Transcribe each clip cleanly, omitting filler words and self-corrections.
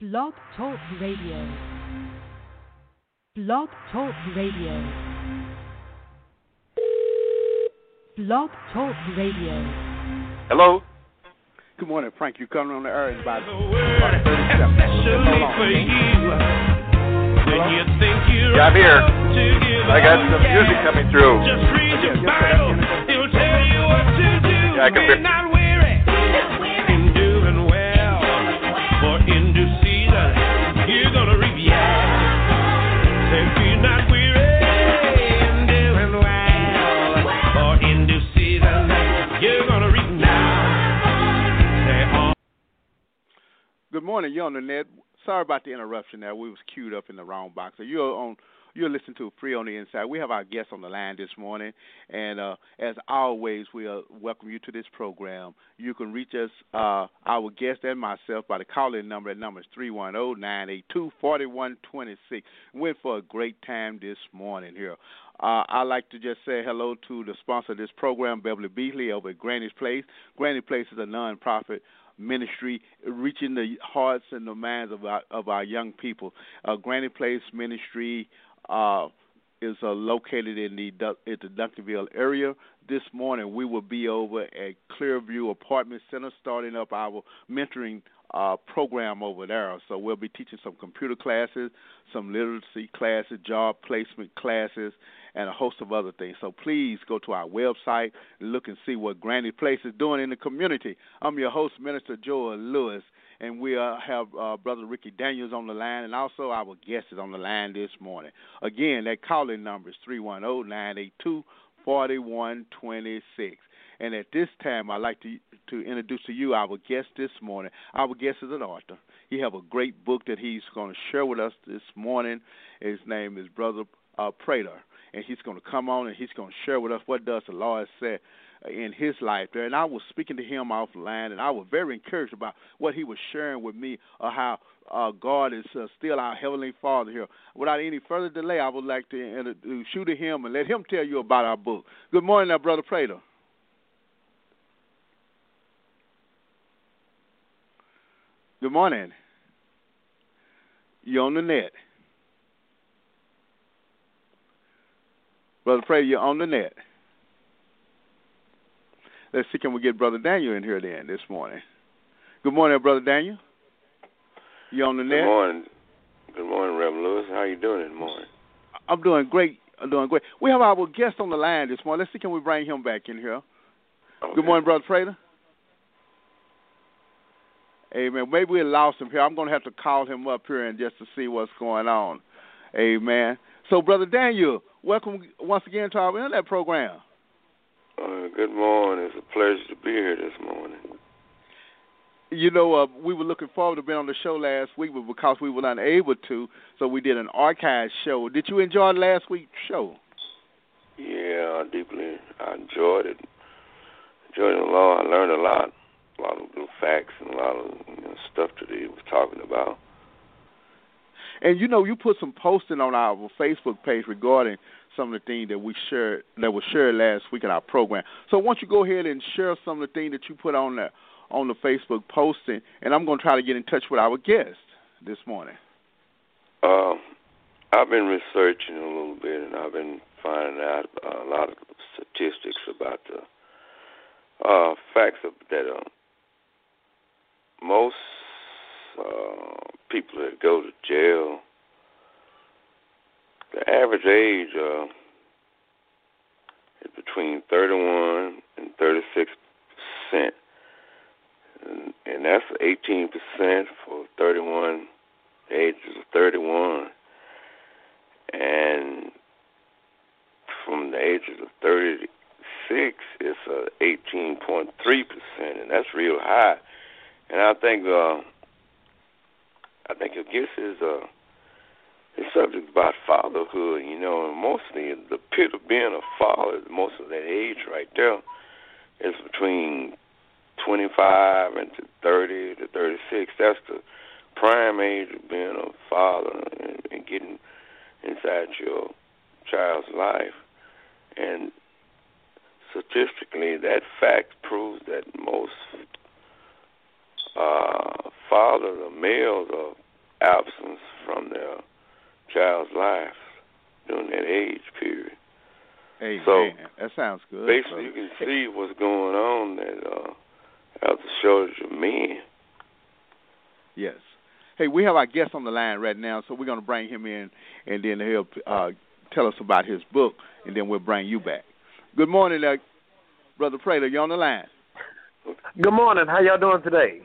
Blog Talk Radio. Blog Talk Radio. Blog Talk Radio. Hello. Good morning, Frank. You coming on the air about 30 seconds. Yeah, I'm here. I got some music coming through. Yeah, I can hear. Good morning, you're on the net. Sorry about the interruption there. We was queued up in the wrong box. So you're listening to Free on the Inside. We have our guests on the line this morning, and as always, we welcome you to this program. You can reach us, our guest and myself, by the call-in number. That number is 310-982-4126. Went for a great time this morning here. I'd like to just say hello to the sponsor of this program, Beverly Beasley, over at Granny's Place. Granny's Place is a nonprofit ministry reaching the hearts and the minds of our young people. Granny Place Ministry is located in the Duncanville area. This morning we will be over at Clearview Apartment Center starting up our mentoring program over there. So we'll be teaching some computer classes, some literacy classes, job placement classes, and a host of other things. So please go to our website, look and see what Granny Place is doing in the community. I'm your host, Minister Joel Lewis, and we have Brother Ricky Daniels on the line, and also our guest is on the line this morning. Again, that calling number is 310-982-4126. And at this time, I'd like to introduce to you our guest this morning. Our guest is an author. He has a great book that he's going to share with us this morning. His name is Brother Prater, and he's going to come on and he's going to share with us what does the Lord say in his life there. And I was speaking to him offline, and I was very encouraged about what he was sharing with me of how God is still our Heavenly Father here. Without any further delay, I would like to introduce you to him and let him tell you about our book. Good morning, now, Brother Prater. Good morning. You're on the net. Brother Prater, you're on the net. Let's see, can we get Brother Daniel in here then this morning? Good morning, Brother Daniel. You on the net? Good morning. Good morning, Reverend Lewis. How are you doing this morning? I'm doing great. We have our guest on the line this morning. Let's see, can we bring him back in here? Okay. Good morning, Brother Prater. Amen. Maybe we lost him here. I'm going to have to call him up here and just to see what's going on. Amen. So, Brother Daniel, welcome once again to our internet program. Good morning. It's a pleasure to be here this morning. You know, we were looking forward to being on the show last week, but because we were unable to, so we did an archive show. Did you enjoy last week's show? Yeah, I enjoyed it. Enjoyed it a lot. I learned a lot of little facts and a lot of stuff that he was talking about. And, you put some posting on our Facebook page regarding some of the things that we shared, that was shared last week in our program. So why don't you go ahead and share some of the things that you put on the Facebook posting, and I'm going to try to get in touch with our guest this morning. I've been researching a little bit, and I've been finding out a lot of statistics about the facts that most people that go to jail, the average age is between 31 and 36%, and that's 18% for 31, the ages of 31, and from the ages of 36, it's 18.3%, and that's real high. And I think your guess is the subject about fatherhood, and mostly the pit of being a father, most of that age right there is between 25 and 30 to 36. That's the prime age of being a father and getting inside your child's life. And statistically, that fact proves that most fathers, males, are absence from their child's life during that age period. Hey, so man, that sounds good. Basically, you can see what's going on that has a shortage of men. Yes. Hey, we have our guest on the line right now, so we're going to bring him in, and then he'll tell us about his book, and then we'll bring you back. Good morning, Brother Prater. You're on the line. Good morning. How y'all doing today?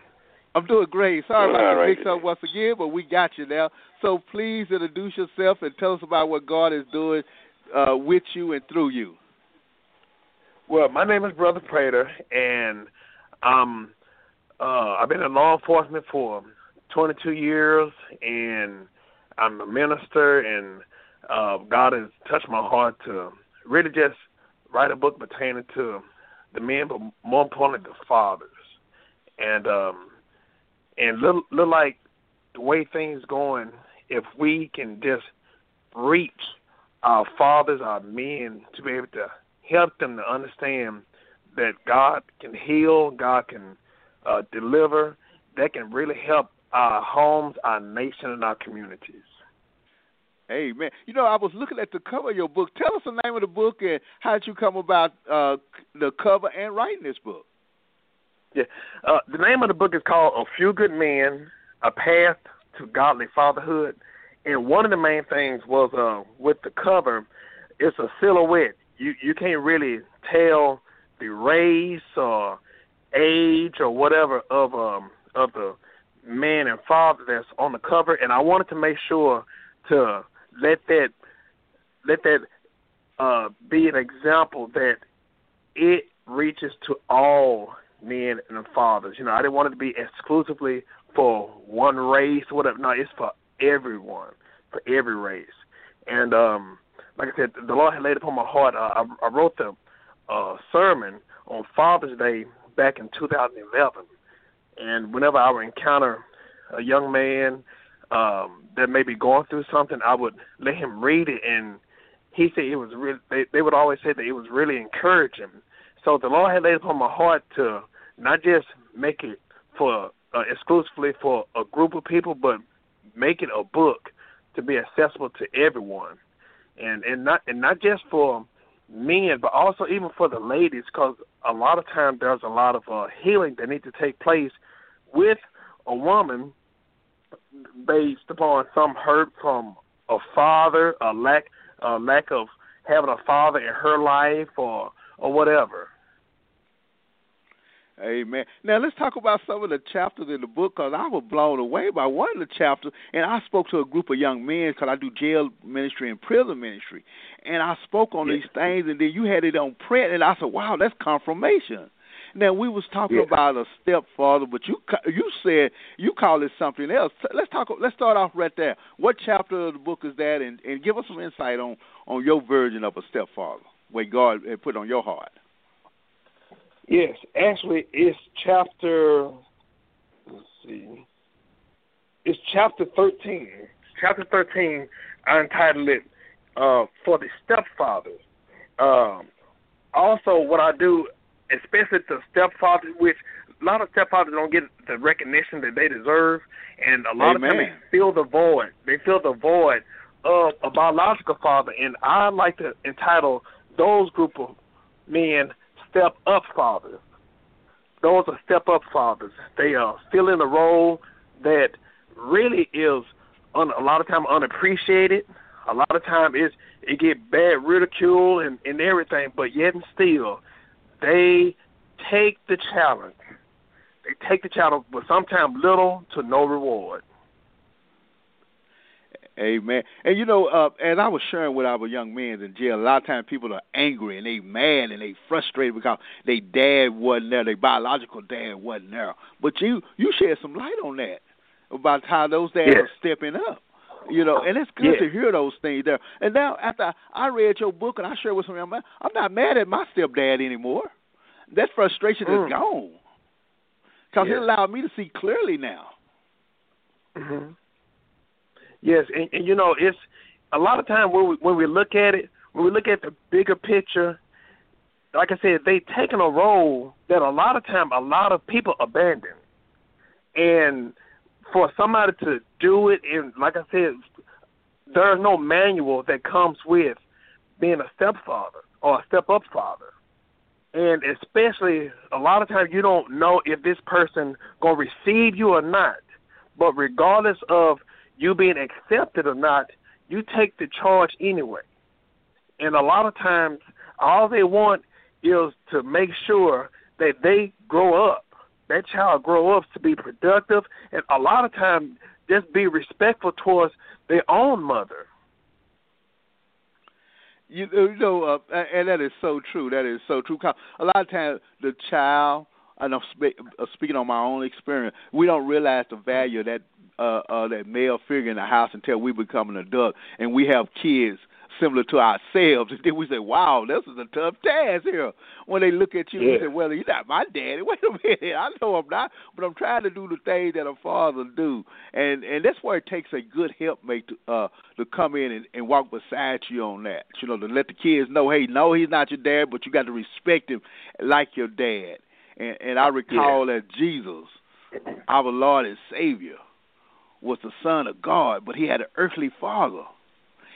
I'm doing great. Sorry about the mix-up once again, but we got you now. So please introduce yourself and tell us about what God is doing with you and through you. Well, my name is Brother Prater, and I've been in law enforcement for 22 years, and I'm a minister, and God has touched my heart to really just write a book pertaining to the men, but more importantly, the fathers. And look like the way things going, if we can just reach our fathers, our men, to be able to help them to understand that God can heal, God can deliver, that can really help our homes, our nation, and our communities. Amen. You know, I was looking at the cover of your book. Tell us the name of the book and how did you come about the cover and writing this book? Yeah, the name of the book is called A Few Good Men, A Path to Godly Fatherhood. And one of the main things was with the cover, it's a silhouette. You can't really tell the race or age or whatever of the man and father that's on the cover. And I wanted to make sure to let that be an example that it reaches to all men and fathers. You know, I didn't want it to be exclusively for one race or whatever. No, it's for everyone, for every race. And like I said, the Lord had laid upon my heart. I wrote the sermon on Father's Day back in 2011. And whenever I would encounter a young man that may be going through something, I would let him read it. And he said it was really, they would always say that it was really encouraging. So the Lord had laid upon my heart to not just make it for exclusively for a group of people, but make it a book to be accessible to everyone, and not just for men, but also even for the ladies, because a lot of times there's a lot of healing that needs to take place with a woman based upon some hurt from a father, a lack of having a father in her life, or whatever. Amen. Now, let's talk about some of the chapters in the book, because I was blown away by one of the chapters, and I spoke to a group of young men, because I do jail ministry and prison ministry, and I spoke on these things, and then you had it on print, and I said, wow, that's confirmation. Now, we was talking about a stepfather, but you said you call it something else. Let's start off right there. What chapter of the book is that, and give us some insight on your version of a stepfather, what God had put on your heart. Yes, actually, it's chapter, let's see, it's chapter 13. Chapter 13, I entitled it For the Stepfathers. Also, what I do, especially to stepfathers, which a lot of stepfathers don't get the recognition that they deserve, and a lot of times they fill the void. They fill the void of a biological father, and I like to entitle those group of men step-up fathers. Those are step-up fathers. They are still in a role that really is a lot of time unappreciated. A lot of time it get bad ridicule and everything, but yet and still, they take the challenge. They take the challenge, but sometimes little to no reward. Amen. And, you know, as I was sharing with our young men in jail, a lot of times people are angry and they mad and they frustrated because their dad wasn't there, their biological dad wasn't there. But you shed some light on that about how those dads are stepping up, you know, and it's good to hear those things there. And now after I read your book and I shared with some young men, I'm not mad at my stepdad anymore. That frustration is gone because it allowed me to see clearly now. Mm-hmm. Yes, and you know, it's a lot of time when we look at it, when we look at the bigger picture, like I said, they've taken a role that a lot of time a lot of people abandon. And for somebody to do it, and like I said, there's no manual that comes with being a stepfather or a step-up father. And especially a lot of times you don't know if this person going to receive you or not. But regardless of you being accepted or not, you take the charge anyway. And a lot of times all they want is to make sure that they grow up, that child grow up to be productive, and a lot of times just be respectful towards their own mother. And that is so true. That is so true. A lot of times the child, and I'm speaking on my own experience, we don't realize the value of that male figure in the house until we become an adult and we have kids similar to ourselves. And then we say, wow, this is a tough task here. When they look at you and say, well, you're not my daddy. Wait a minute. I know I'm not, but I'm trying to do the things that a father do. And that's where it takes a good helpmate to come in and walk beside you on that, you know, to let the kids know, hey, no, he's not your dad, but you got to respect him like your dad. And I recall that Jesus, our Lord and Savior, was the Son of God, but he had an earthly father.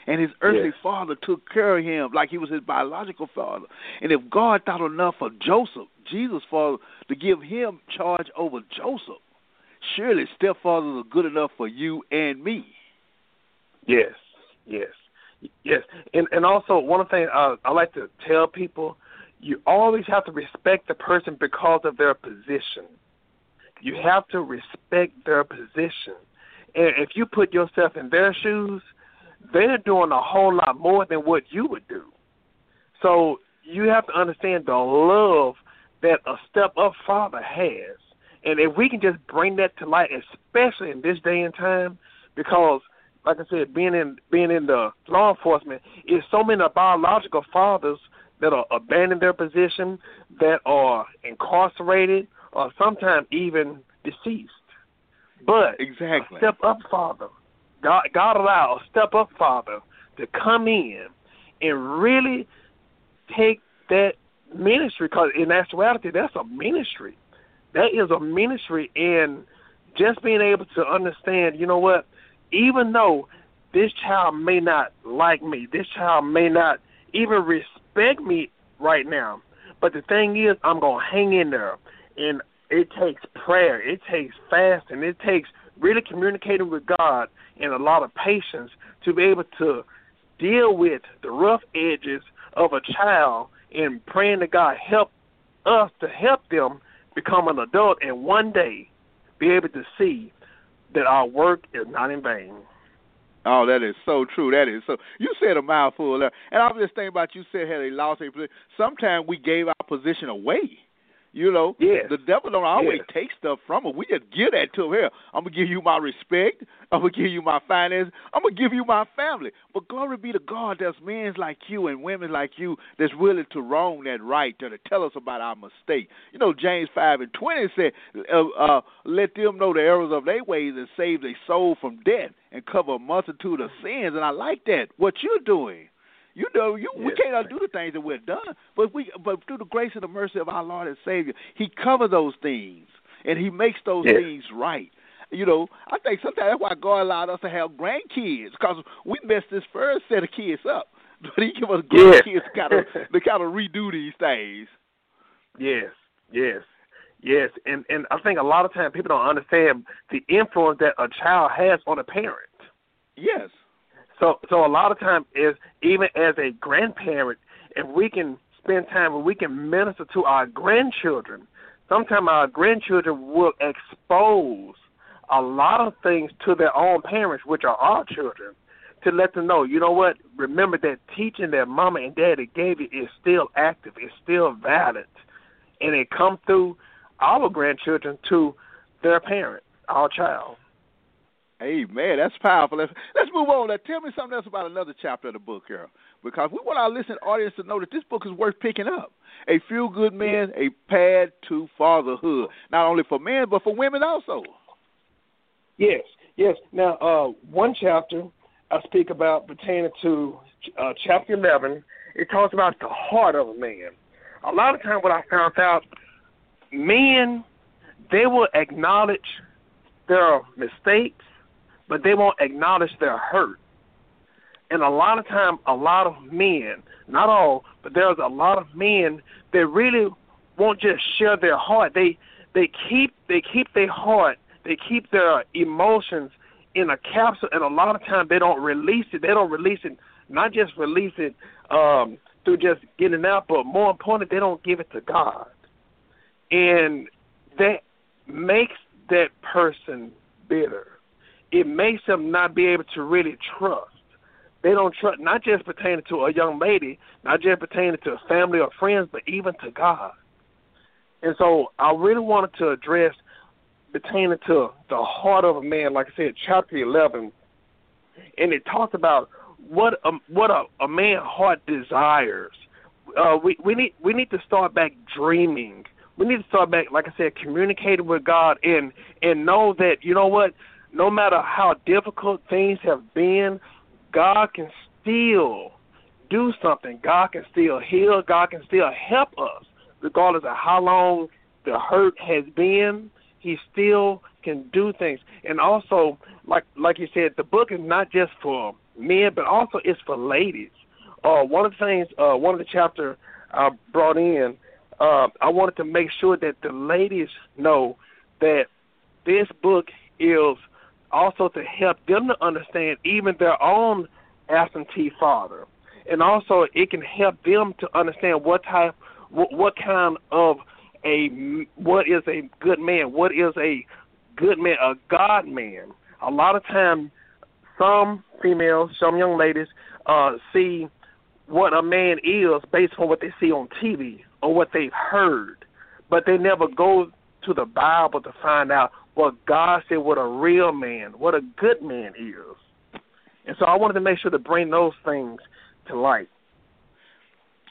And his earthly father took care of him like he was his biological father. And if God thought enough of Joseph, Jesus' father, to give him charge over Joseph, surely stepfathers are good enough for you and me. Yes. And also, one of the things I like to tell people, you always have to respect the person because of their position. You have to respect their position. And if you put yourself in their shoes, they're doing a whole lot more than what you would do. So you have to understand the love that a step-up father has. And if we can just bring that to light, especially in this day and time, because, like I said, being in the law enforcement, is so many biological fathers that are abandoned their position, that are incarcerated, or sometimes even deceased. But a step-up father, God allow a step-up father to come in and really take that ministry, because in actuality, that's a ministry. That is a ministry, and just being able to understand, you know what, even though this child may not like me, this child may not even respect me right now, but the thing is, I'm going to hang in there, and it takes prayer, it takes fasting, it takes really communicating with God and a lot of patience to be able to deal with the rough edges of a child and praying to God help us to help them become an adult and one day be able to see that our work is not in vain. Oh, that is so true. That is so. You said a mouthful there. And I was just thinking about you said, hey, they lost their position. Sometimes we gave our position away. You know, the devil don't always take stuff from us. We just give that to him. Here, I'm going to give you my respect. I'm going to give you my finances. I'm going to give you my family. But glory be to God, there's men like you and women like you that's willing to wrong that right, to tell us about our mistake. You know, James 5:20 said, let them know the errors of their ways and save their soul from death and cover a multitude of sins. And I like that, what you're doing. You know, we cannot do the things that we've done, but through the grace and the mercy of our Lord and Savior, he covers those things, and he makes those things right. You know, I think sometimes that's why God allowed us to have grandkids, because we messed this first set of kids up, but he gave us grandkids to kind of redo these things. Yes. And I think a lot of times people don't understand the influence that a child has on a parent. Yes. So a lot of times, even as a grandparent, if we can spend time and we can minister to our grandchildren, sometimes our grandchildren will expose a lot of things to their own parents, which are our children, to let them know, you know what, remember that teaching that mama and daddy gave you is still active, it's still valid, and it comes through our grandchildren to their parent, our child. Amen. That's powerful. Let's move on. Now, tell me something else about another chapter of the book here, because we want our listening audience to know that this book is worth picking up. A Few Good Men, A Path to Fatherhood, not only for men but for women also. Yes. Now, one chapter I speak about pertaining to chapter 11. It talks about the heart of a man. A lot of times what I found out, men, they will acknowledge their mistakes, but they won't acknowledge their hurt. And a lot of time, a lot of men, not all, but there's a lot of men that really won't just share their heart. They keep their heart, they keep their emotions in a capsule, and a lot of time they don't release it. They don't release it, not just release it through just getting out, but more important, they don't give it to God. And that makes that person bitter. It makes them not be able to really trust. They don't trust, not just pertaining to a young lady, not just pertaining to family or friends, but even to God. And so I really wanted to address pertaining to the heart of a man, like I said, chapter 11. And it talks about what a man's heart desires. We need to start back dreaming. We need to start back, like I said, communicating with God and know that, you know what, no matter how difficult things have been, God can still do something. God can still heal. God can still help us. Regardless of how long the hurt has been, he still can do things. And also, like you said, the book is not just for men, but also it's for ladies. One of the chapters I brought in, I wanted to make sure that the ladies know that this book is also to help them to understand even their own absentee father. And also it can help them to understand what is a good man, a God man. A lot of times some females, some young ladies see what a man is based on what they see on TV or what they've heard, but they never go to the Bible to find out what God said, what a real man, what a good man is. And so I wanted to make sure to bring those things to light.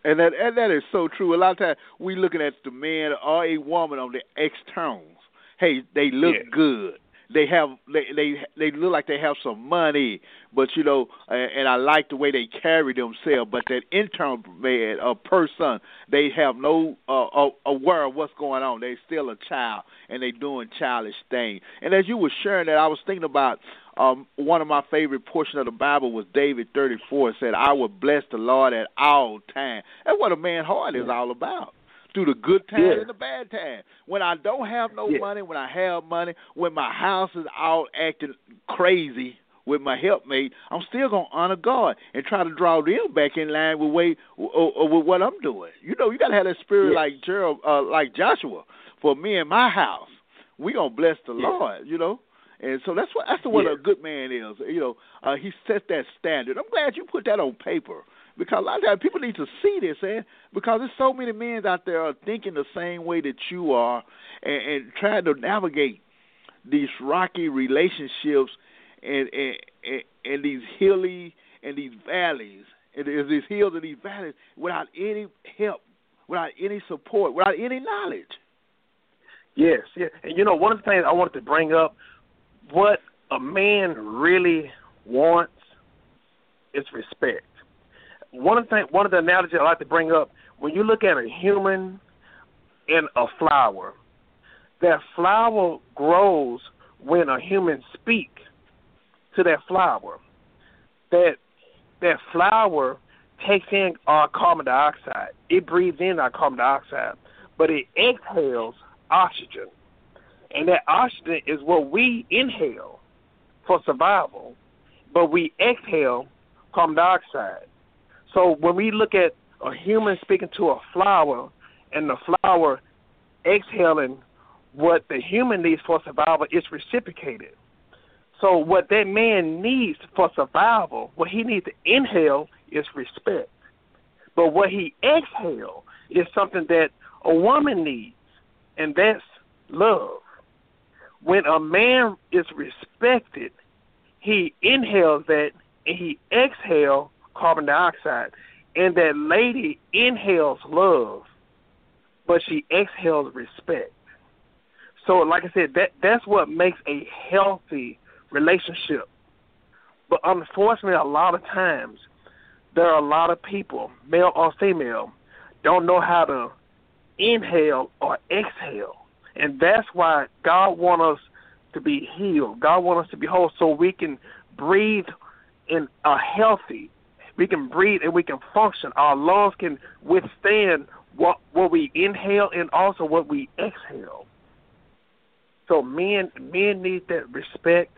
And that is so true. A lot of times we looking at the man or a woman on the externals. Hey, they look good. They have they look like they have some money, but you know, and I like the way they carry themselves. But that internal man or person, they have no aware of what's going on. They're still a child, and they're doing childish things. And as you were sharing that, I was thinking about one of my favorite portions of the Bible was David 34. It said, "I will bless the Lord at all times." That's what a man's heart is all about. Through the good times and the bad times. When I don't have no money, when I have money, when my house is all acting crazy with my helpmate, I'm still going to honor God and try to draw them back in line with what I'm doing. You know, you got to have that spirit like Joshua. For me and my house, we going to bless the Lord, you know. And so that's what a good man is. You know, he sets that standard. I'm glad you put that on paper. Because a lot of times people need to see this, because there's so many men out there are thinking the same way that you are and trying to navigate these rocky relationships and these hilly and these valleys, and these hills and these valleys without any help, without any support, without any knowledge. Yes, yes. And, you know, one of the things I wanted to bring up, what a man really wants is respect. One of the analogies I like to bring up, when you look at a human and a flower, that flower grows when a human speaks to that flower. That flower takes in our carbon dioxide. It breathes in our carbon dioxide, but it exhales oxygen. And that oxygen is what we inhale for survival, but we exhale carbon dioxide. So when we look at a human speaking to a flower and the flower exhaling what the human needs for survival, it's reciprocated. So what that man needs for survival, what he needs to inhale is respect. But what he exhales is something that a woman needs, and that's love. When a man is respected, he inhales that and he exhales carbon dioxide, and that lady inhales love, but she exhales respect. So, like I said, that's what makes a healthy relationship. But unfortunately, a lot of times, there are a lot of people, male or female, don't know how to inhale or exhale, and that's why God wants us to be healed. God wants us to be whole so we can breathe in a healthy. We can breathe and we can function. Our lungs can withstand what we inhale and also what we exhale. So men need that respect,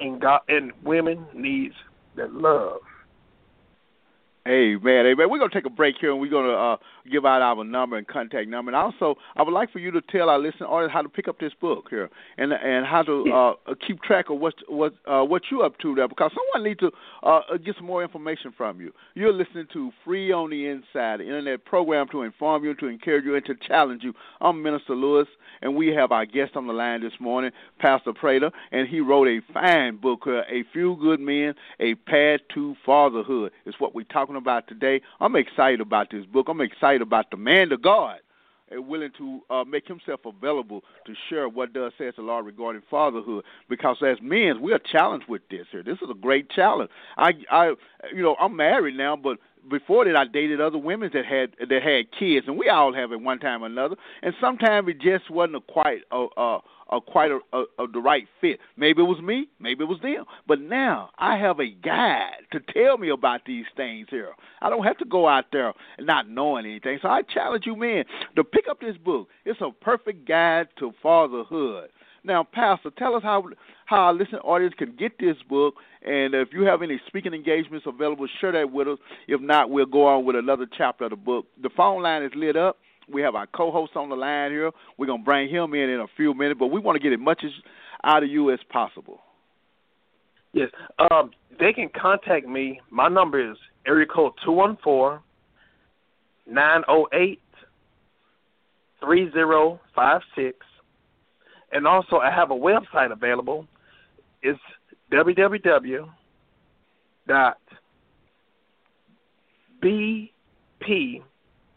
and God and women needs that love. Amen, amen. We're going to take a break here, and we're going to give out our number and contact number. And also, I would like for you to tell our listening audience how to pick up this book here and how to keep track of what you're up to there, because someone needs to get some more information from you. You're listening to Free on the Inside, an internet program to inform you, to encourage you, and to challenge you. I'm Minister Lewis, and we have our guest on the line this morning, Pastor Prater, and he wrote a fine book, A Few Good Men, A Path to Fatherhood. It's what we're talking about today. I'm excited about this book. I'm excited about the man to God and willing to make himself available to share what does says the Lord regarding fatherhood, because as men, we are challenged with this here. This is a great challenge. I'm married now, but before that, I dated other women that had kids, and we all have at one time or another, and sometimes it just wasn't the right fit. Maybe it was me, maybe it was them. But now I have a guide to tell me about these things here. I don't have to go out there not knowing anything. So I challenge you men to pick up this book. It's a perfect guide to fatherhood. Now, Pastor, tell us how our listening audience can get this book, and if you have any speaking engagements available, share that with us. If not, we'll go on with another chapter of the book. The phone line is lit up. We have our co-host on the line here. We're going to bring him in a few minutes, but we want to get as much out of you as possible. Yes. They can contact me. My number is area code 214-908-3056. And also I have a website available. It's www.BP,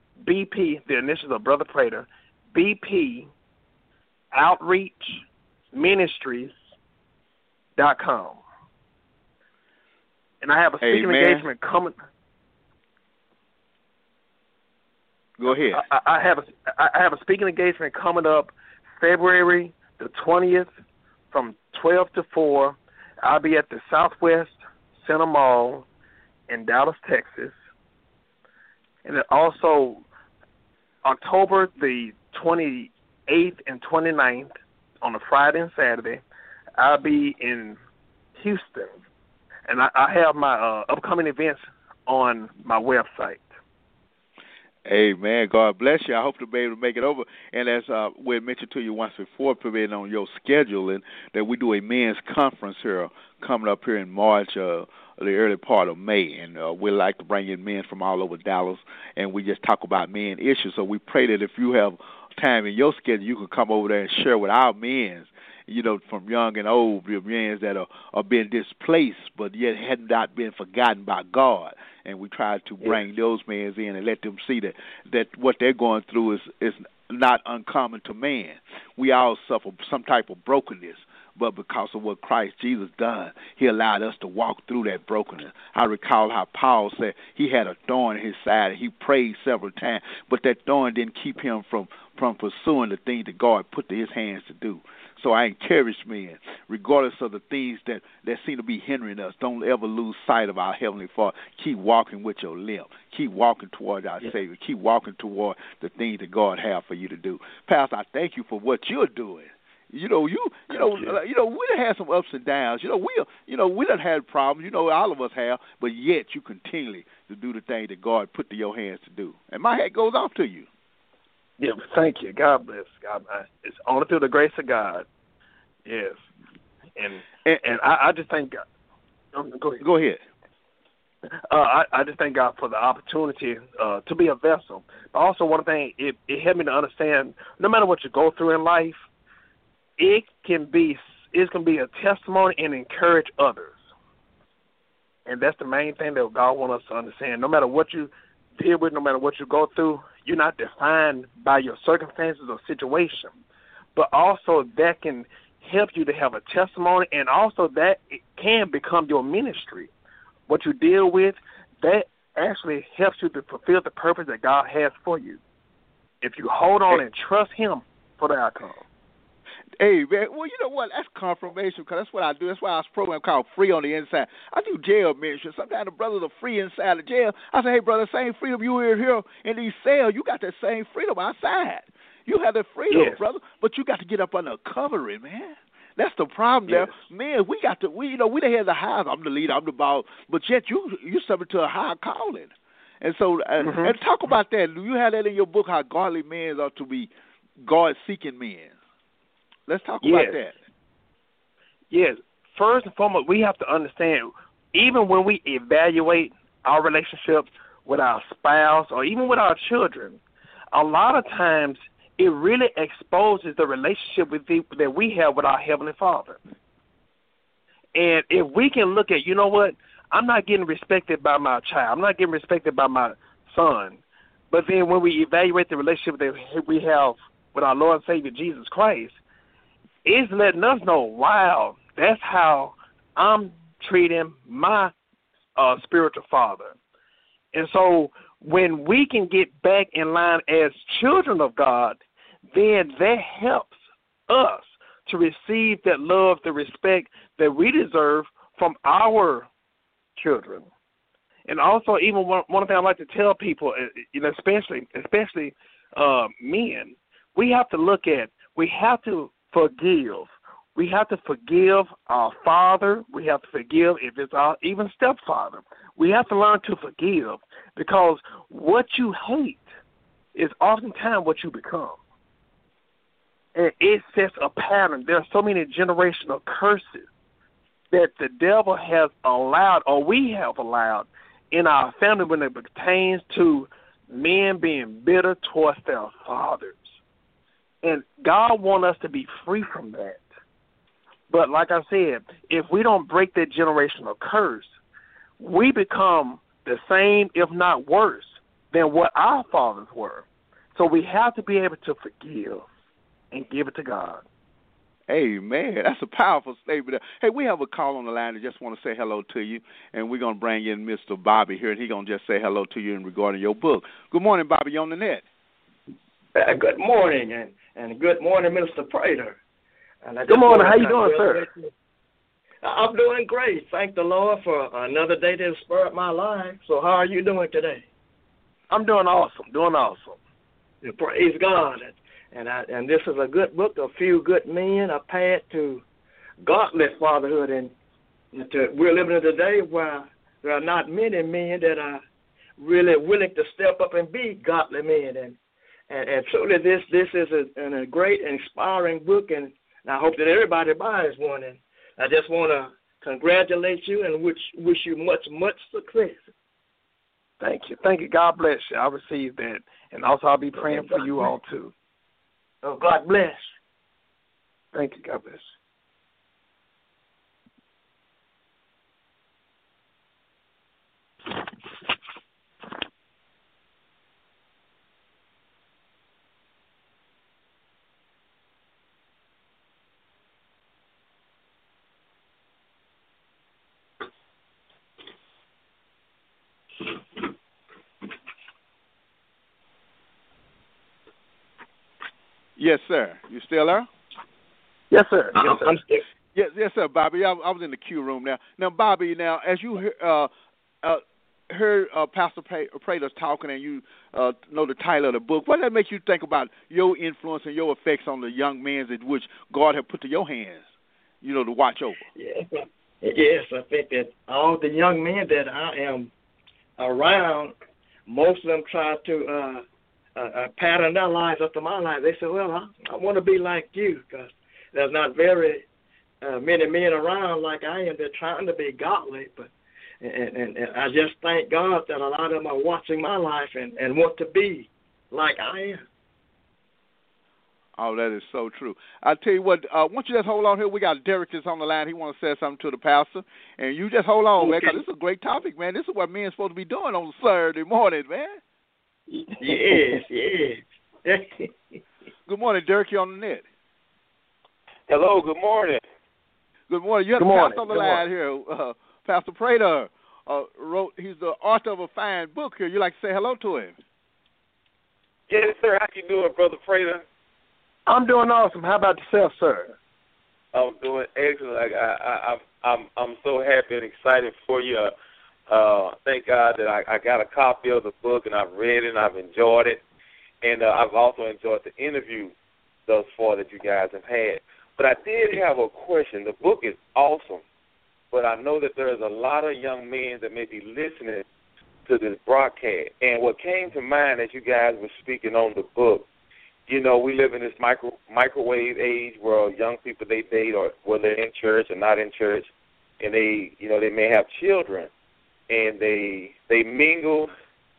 the initials of Brother Prater, BP Outreach Ministries.com. And I have a speaking engagement coming. Go ahead. I have a speaking engagement coming up February the 20th from 12 to 4. I'll be at the Southwest Center Mall in Dallas, Texas. And then also October the 28th and 29th, on a Friday and Saturday, I'll be in Houston. And I have my upcoming events on my website. Amen. God bless you. I hope to be able to make it over. And as we mentioned to you once before, providing on your scheduling, that we do a men's conference here coming up here in March, the early part of May, and we like to bring in men from all over Dallas, and we just talk about men issues. So we pray that if you have time in your schedule, you can come over there and share with our men, from young and old, men that are being displaced but yet had not been forgotten by God. And we try to bring those men in and let them see that what they're going through is not uncommon to man. We all suffer some type of brokenness. But because of what Christ Jesus done, he allowed us to walk through that brokenness. I recall how Paul said he had a thorn in his side, and he prayed several times, but that thorn didn't keep him from pursuing the things that God put to his hands to do. So I encourage men, regardless of the things that seem to be hindering us, don't ever lose sight of our Heavenly Father. Keep walking with your limb. Keep walking toward our Savior. Keep walking toward the things that God has for you to do. Pastor, I thank you for what you're doing. We done had some ups and downs. We done had problems. All of us have, but yet you continually to do the thing that God put to your hands to do. And my hat goes off to you. Yeah, thank you. God bless. God, it's only through the grace of God. Yes, and I just thank God. Go ahead. I just thank God for the opportunity to be a vessel. But also, one thing it helped me to understand: no matter what you go through in life, It can be a testimony and encourage others. And that's the main thing that God wants us to understand. No matter what you deal with, no matter what you go through, you're not defined by your circumstances or situation. But also that can help you to have a testimony, and also that it can become your ministry. What you deal with, that actually helps you to fulfill the purpose that God has for you, if you hold on and trust him for the outcome. Hey, man, well, you know what? That's confirmation, because that's what I do. That's why I was programmed called Free on the Inside. I do jail ministry. Sometimes the brothers are free inside the jail. I say, hey, brother, same freedom you hear here in these cells, you got that same freedom outside. You have that freedom, yes, brother, but you got to get up under covering, man. That's the problem there. Yes. Man, we got to, we done had the highs. I'm the leader, I'm the boss, but yet you're subject to a higher calling. And so, and talk about that. Do you have that in your book, how godly men are to be God-seeking men? Let's talk about that. Yes. First and foremost, we have to understand, even when we evaluate our relationships with our spouse or even with our children, a lot of times it really exposes the relationship that we have with our Heavenly Father. And if we can look at, you know what, I'm not getting respected by my child, I'm not getting respected by my son, but then when we evaluate the relationship that we have with our Lord and Savior Jesus Christ, it's letting us know, wow, that's how I'm treating my spiritual father. And so when we can get back in line as children of God, then that helps us to receive that love, the respect that we deserve from our children. And also, even one thing I like to tell people, especially men, we have to forgive. We have to forgive our father. We have to forgive if it's our even stepfather. We have to learn to forgive, because what you hate is oftentimes what you become. And it sets a pattern. There are so many generational curses that the devil has allowed, or we have allowed, in our family when it pertains to men being bitter towards their fathers. And God wants us to be free from that. But like I said, if we don't break that generational curse, we become the same, if not worse, than what our fathers were. So we have to be able to forgive and give it to God. Amen. That's a powerful statement. Hey, we have a call on the line that just want to say hello to you, and we're going to bring in Mr. Bobby here, and he's going to just say hello to you in regard to your book. Good morning, Bobby. You're on the net. Good morning, and good morning, Mr. Prater. Good morning. How you doing, sir? I'm doing great. Thank the Lord for another day that has spurred my life. So how are you doing today? I'm doing awesome. Yeah, praise God. And this is a good book, A Few Good Men, a path to godly fatherhood. And we're living in today where there are not many men that are really willing to step up and be godly men. And truly, this is a great, inspiring book, and I hope that everybody buys one. And I just want to congratulate you and wish you much, much success. Thank you. Thank you. God bless you. I received that. And also, I'll be praying for you all, too. Oh, God bless. Thank you. God bless. Yes, sir. You still there? Yes, sir. Yes, sir. I'm still. Yes, sir, Bobby. I was in the queue room now. Now, Bobby, as you heard Pastor Prater talking, and you know the title of the book, what does that make you think about your influence and your effects on the young men that which God has put to your hands, to watch over? Yes, I think that all the young men that I am around, most of them try to pattern their lives after my life. They said, well, I want to be like you, because there's not very many men around like I am. They're trying to be godly, but and I just thank God that a lot of them are watching my life and want to be like I am. Oh, that is so true. I tell you what, why don't you just hold on here? We got Derek is on the line. He wants to say something to the pastor. And you just hold on, man, because this is a great topic, man. This is what men are supposed to be doing on Saturday morning, man. Yes. Good morning, Dirk. You're on the net. Hello, good morning. Good morning. You have pastor on the line here. Pastor Prater he's the author of a fine book here. You like to say hello to him? Yes, sir. How you doing, Brother Prater? I'm doing awesome. How about yourself, sir? I'm doing excellent. Like I'm so happy and excited for you. Thank God that I got a copy of the book and I've read it and I've enjoyed it, and I've also enjoyed the interview thus far that you guys have had. But I did have a question. The book is awesome, but I know that there's a lot of young men that may be listening to this broadcast. And what came to mind as you guys were speaking on the book, you know, we live in this microwave age where young people, they date, or whether they're in church or not in church, and they, you know, they may have children, and they mingle,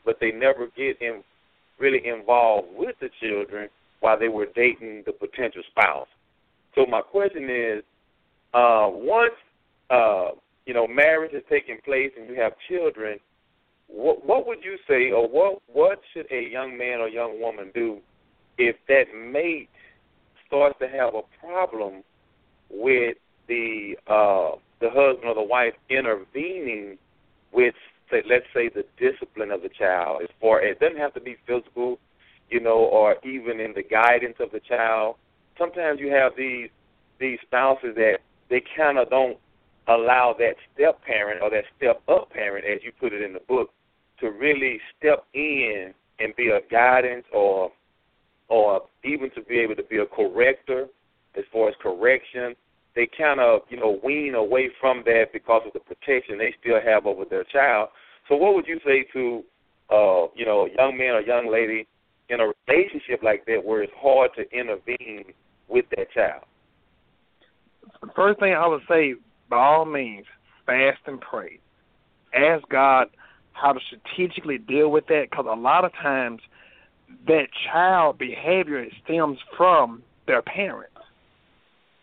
but they never get really involved with the children while they were dating the potential spouse. So my question is, once marriage is taking place and you have children, what would you say, or what should a young man or young woman do if that mate starts to have a problem with the husband or the wife intervening with, say, let's say, the discipline of the child? As far as, it doesn't have to be physical, you know, or even in the guidance of the child. Sometimes you have these spouses that they kind of don't allow that step-parent or that step-up parent, as you put it in the book, to really step in and be a guidance or even to be able to be a corrector as far as correction. They kind of, you know, wean away from that because of the protection they still have over their child. So what would you say to, you know, a young man or young lady in a relationship like that where it's hard to intervene with that child? First thing I would say, by all means, fast and pray. Ask God how to strategically deal with that, because a lot of times that child behavior stems from their parents.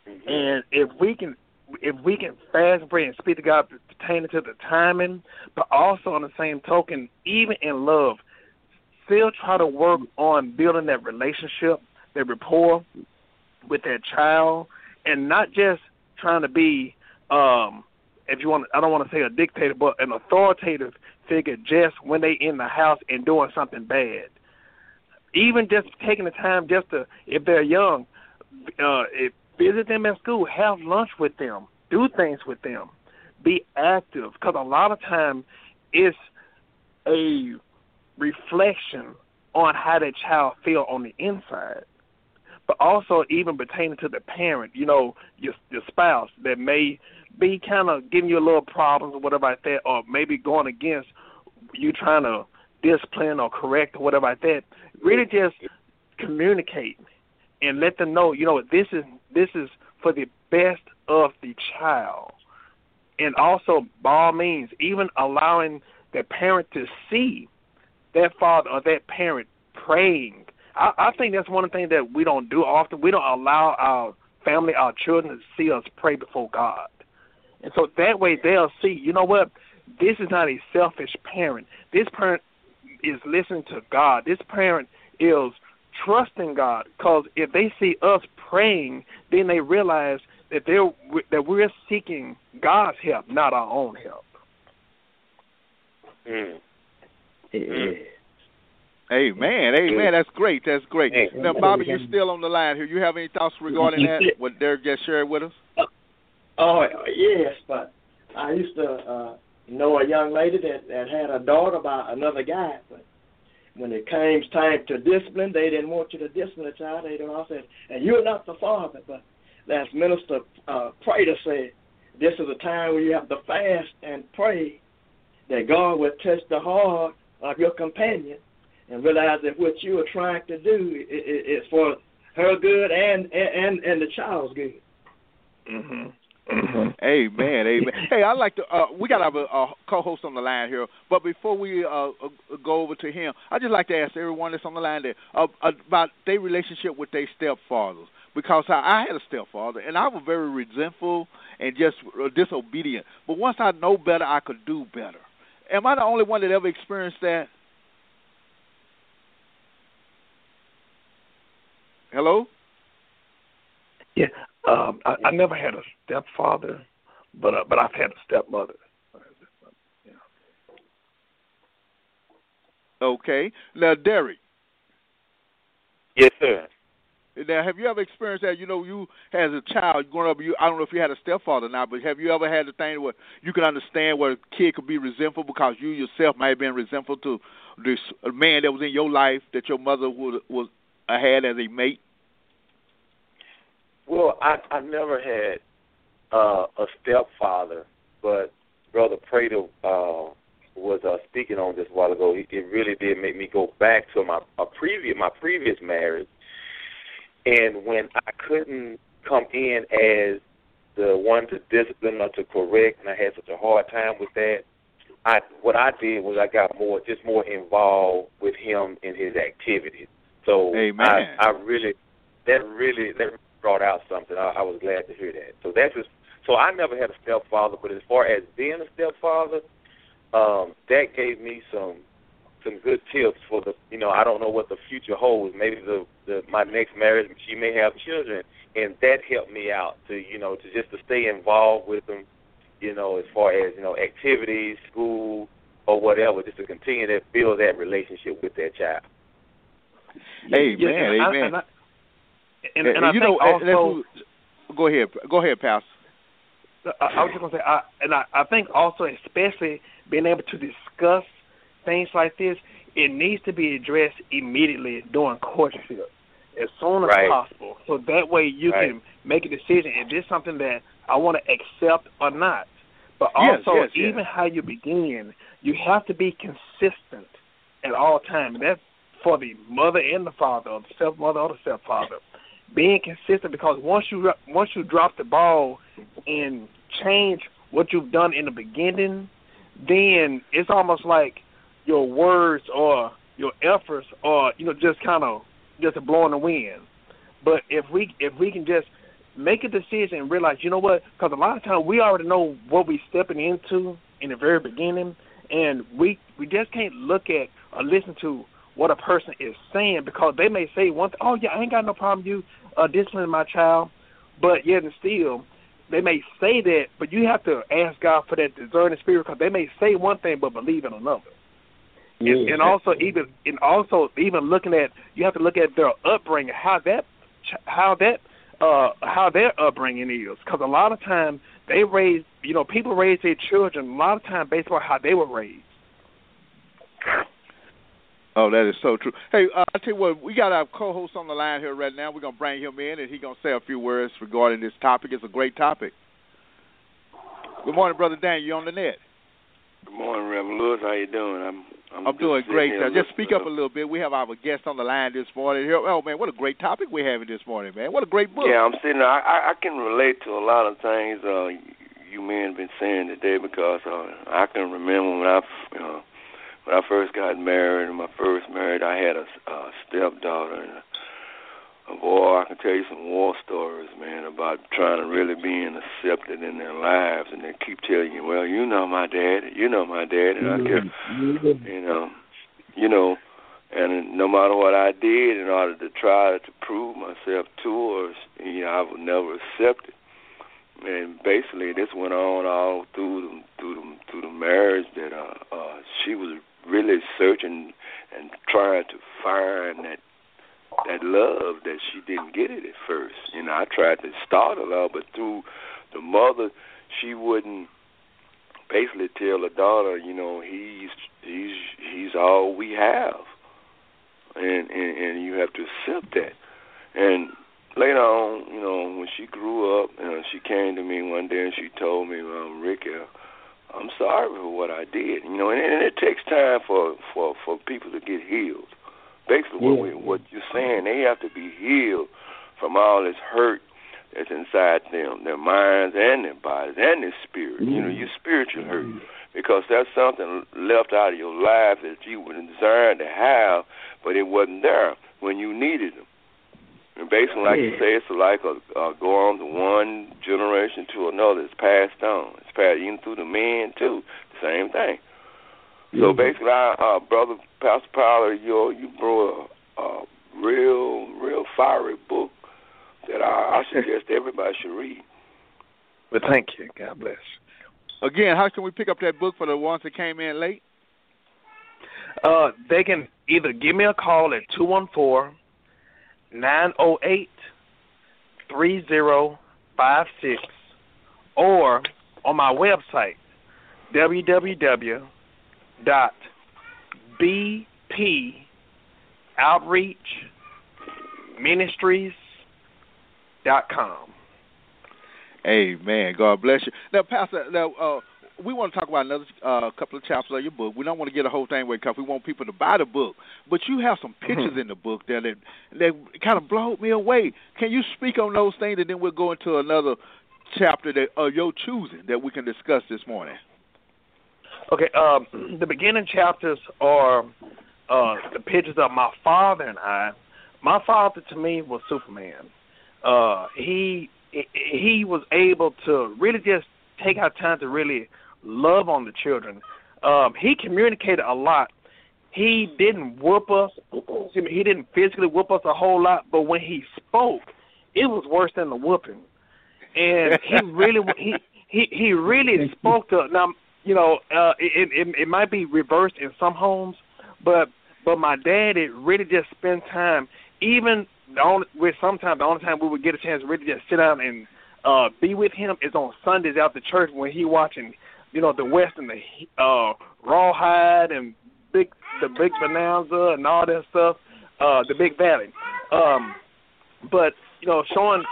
Mm-hmm. And if we can fast and pray and speak to God pertaining to the timing, but also on the same token, even in love, still try to work on building that relationship, that rapport with that child, and not just trying to be, if you want, I don't want to say a dictator, but an authoritative figure just when they in the house and doing something bad. Even just taking the time just to, if they're young, visit them at school, have lunch with them, do things with them, be active. Because a lot of time it's a reflection on how that child feel on the inside. But also even pertaining to the parent, you know, your spouse that may be kind of giving you a little problems or whatever like that, or maybe going against you trying to discipline or correct or whatever like that. Really just communicate and let them know, you know, this is for the best of the child. And also, by all means, even allowing the parent to see that father or that parent praying. I think that's one of the things that we don't do often. We don't allow our family, our children, to see us pray before God. And so that way they'll see, you know what, this is not a selfish parent. This parent is listening to God. This parent is trusting God, because if they see us praying, then they realize that we're seeking God's help, not our own help. Mm. Yeah. Amen. That's great. Now, Bobby, you're still on the line here. You have any thoughts regarding that? What Derek just shared with us? Oh, yes, but I used to know a young lady that had a daughter by another guy, but when it came time to discipline, they didn't want you to discipline the child. They all said, and you're not the father, but as Minister Prater said, this is a time where you have to fast and pray that God will touch the heart of your companion, and realize that what you are trying to do is for her good and the child's good. Mm-hmm. Mm-hmm. Amen. Hey, I'd like to, we got our co-host on the line here, but before we go over to him, I'd just like to ask everyone that's on the line there about their relationship with their stepfathers, because I had a stepfather, and I was very resentful and just disobedient. But once I know better, I could do better. Am I the only one that ever experienced that? Hello? Yeah, I never had a stepfather, but I've had a stepmother. Yeah. Okay. Now, Derek. Yes, sir. Now, have you ever experienced that? You know, you as a child growing up, I don't know if you had a stepfather or not, but have you ever had the thing where you can understand where a kid could be resentful because you yourself might have been resentful to this man that was in your life that your mother had as a mate? Well, I never had a stepfather, but Brother Prater was speaking on this a while ago. It really did make me go back to my previous marriage, and when I couldn't come in as the one to discipline or to correct, and I had such a hard time with that, I got more involved with him in his activities. So that really brought out something. I was glad to hear that. So so I never had a stepfather, but as far as being a stepfather, that gave me some good tips for the, you know, I don't know what the future holds. Maybe my next marriage, she may have children, and that helped me out to, you know, to stay involved with them, you know, as far as, you know, activities, school, or whatever, just to continue to build that relationship with that child. Amen. Go ahead, Pastor. I was just going to say, I think also, especially being able to discuss things like this, it needs to be addressed immediately during courtship, as soon as possible. So that way you can make a decision if this is something that I want to accept or not. But also, how you begin, you have to be consistent at all times. And that's for the mother and the father, or the stepmother or the stepfather. Being consistent, because once you drop the ball and change what you've done in the beginning, then it's almost like your words or your efforts are, you know, just kind of just a blow in the wind. But if we can just make a decision and realize, you know what, because a lot of times we already know what we're stepping into in the very beginning, and we just can't look at or listen to what a person is saying, because they may say one thing, oh, yeah, I ain't got no problem you disciplining my child, but yet and still, they may say that, but you have to ask God for that discerning spirit, because they may say one thing but believe in another. Yeah, and also looking at, you have to look at their upbringing, how their upbringing is, because a lot of times they raise, you know, people raise their children a lot of times based on how they were raised. Oh, that is so true. Hey, I tell you what, we got our co-host on the line here right now. We're going to bring him in, and he's going to say a few words regarding this topic. It's a great topic. Good morning, Brother Dan. You on the net? Good morning, Reverend Lewis. How you doing? I'm doing great. Now, just speak up a little bit. We have our guest on the line this morning. Oh, man, what a great topic we're having this morning, man. What a great book. Yeah, I'm sitting there. I can relate to a lot of things you men have been saying today, because I can remember when I first got married, I had a stepdaughter, and boy, I can tell you some war stories, man, about trying to really be accepted in their lives, and they keep telling you, well, you know my dad, and I kept, you know, and no matter what I did in order to try to prove myself to her, you know, I would never accept it. And basically, this went on all through the marriage that she was really searching and trying to find that love that she didn't get it at first. You know, I tried to start a love, but through the mother, she wouldn't basically tell the daughter, you know, he's all we have, and you have to accept that. And later on, you know, when she grew up, she came to me one day and she told me, Ricky, I'm sorry for what I did. You know, and it takes time for people to get healed. Basically, what you're saying, they have to be healed from all this hurt that's inside them, their minds and their bodies and their spirit. You know, your spiritual hurt, because that's something left out of your life that you were designed to have, but it wasn't there when you needed them. And basically, like you say, it's like a go on to one generation to another. It's passed on. It's passed even through the men, too. Same thing. Mm-hmm. So basically, Brother Pastor Powell, you brought a real fiery book that I suggest everybody should read. Well, thank you. God bless. Again, how can we pick up that book for the ones that came in late? They can either give me a call at 214- 908-3056 or on my website, www.bpoutreachministries.com. Amen. God bless you. Now, Pastor, we want to talk about another couple of chapters of your book. We don't want to get a whole thing away because we want people to buy the book. But you have some pictures in the book there that kind of blowed me away. Can you speak on those things, and then we'll go into another chapter that of your choosing that we can discuss this morning? Okay. The beginning chapters are the pictures of my father and I. My father, to me, was Superman. He was able to really just take our time to really love on the children. He communicated a lot. He didn't whoop us. He didn't physically whoop us a whole lot, but when he spoke, it was worse than the whooping. And he really he really spoke to. Now, you know, it might be reversed in some homes, but my dad, it really just spent time. Even the only time we would get a chance to really just sit down and be with him is on Sundays out the church when he watching, you know, the West and the Rawhide and the big Bonanza and all that stuff, the Big Valley. But you know, showing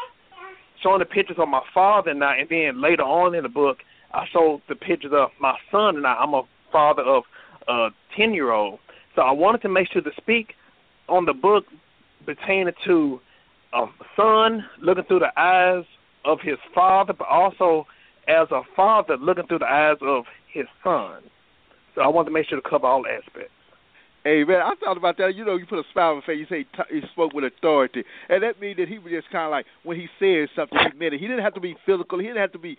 the pictures of my father and I, and then later on in the book, I showed the pictures of my son and I. I'm a father of a 10-year-old, so I wanted to make sure to speak on the book pertaining to a son looking through the eyes of his father, but also as a father looking through the eyes of his son. So I wanted to make sure to cover all aspects. Hey, man, I thought about that. You know, you put a smile on your face, you say he spoke with authority. And that means that he was just kind of like, when he said something, he meant it. He didn't have to be physical. He didn't have to be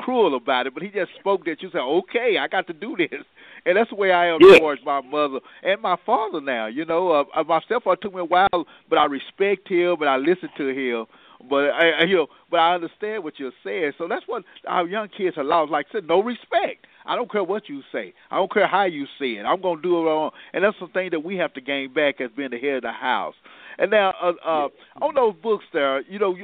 cruel about it, but he just spoke that you said, okay, I got to do this. And that's the way I am towards my mother and my father now. You know, myself, it took me a while, but I respect him, but I listen to him. But I understand what you're saying. So that's what our young kids are lost. Like I said, no respect. I don't care what you say. I don't care how you say it. I'm gonna do it wrong. And that's the thing that we have to gain back as being the head of the house. And now on those books there, you know,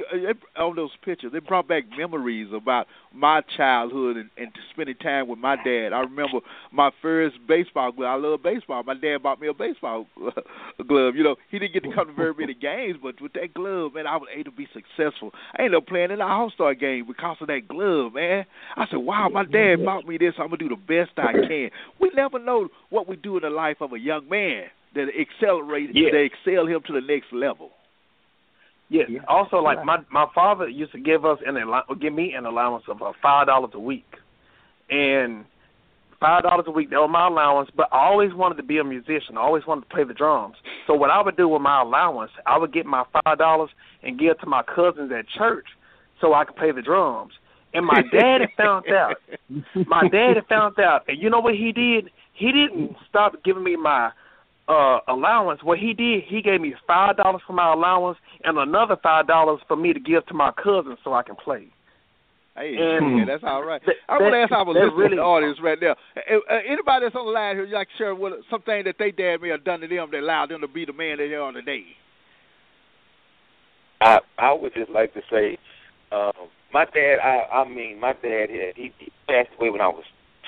on those pictures, they brought back memories about my childhood and spending time with my dad. I remember my first baseball glove. I love baseball. My dad bought me a baseball glove. You know, he didn't get to come to very many games, but with that glove, man, I was able to be successful. I ended up playing in the All-Star game because of that glove, man. I said, wow, my dad bought me this. I'm going to do the best I can. We never know what we do in the life of a young man that excel him to the next level. Yes. Yeah. Also, like my father used to give me an allowance of $5 a week, and $5 a week that was my allowance. But I always wanted to be a musician. I always wanted to play the drums. So what I would do with my allowance, I would get my $5 and give it to my cousins at church so I could play the drums. And my dad had found out. And you know what he did? He didn't stop giving me my allowance. What he did, he gave me $5 for my allowance and another $5 for me to give to my cousin so I can play. Hey, yeah, that's all right. I want to ask our listening audience right now. Anybody that's on the line here, you like to share with something that they dad may have done to them that allowed them to be the man that they are today? I would just like to say, my dad. My dad he passed away when I was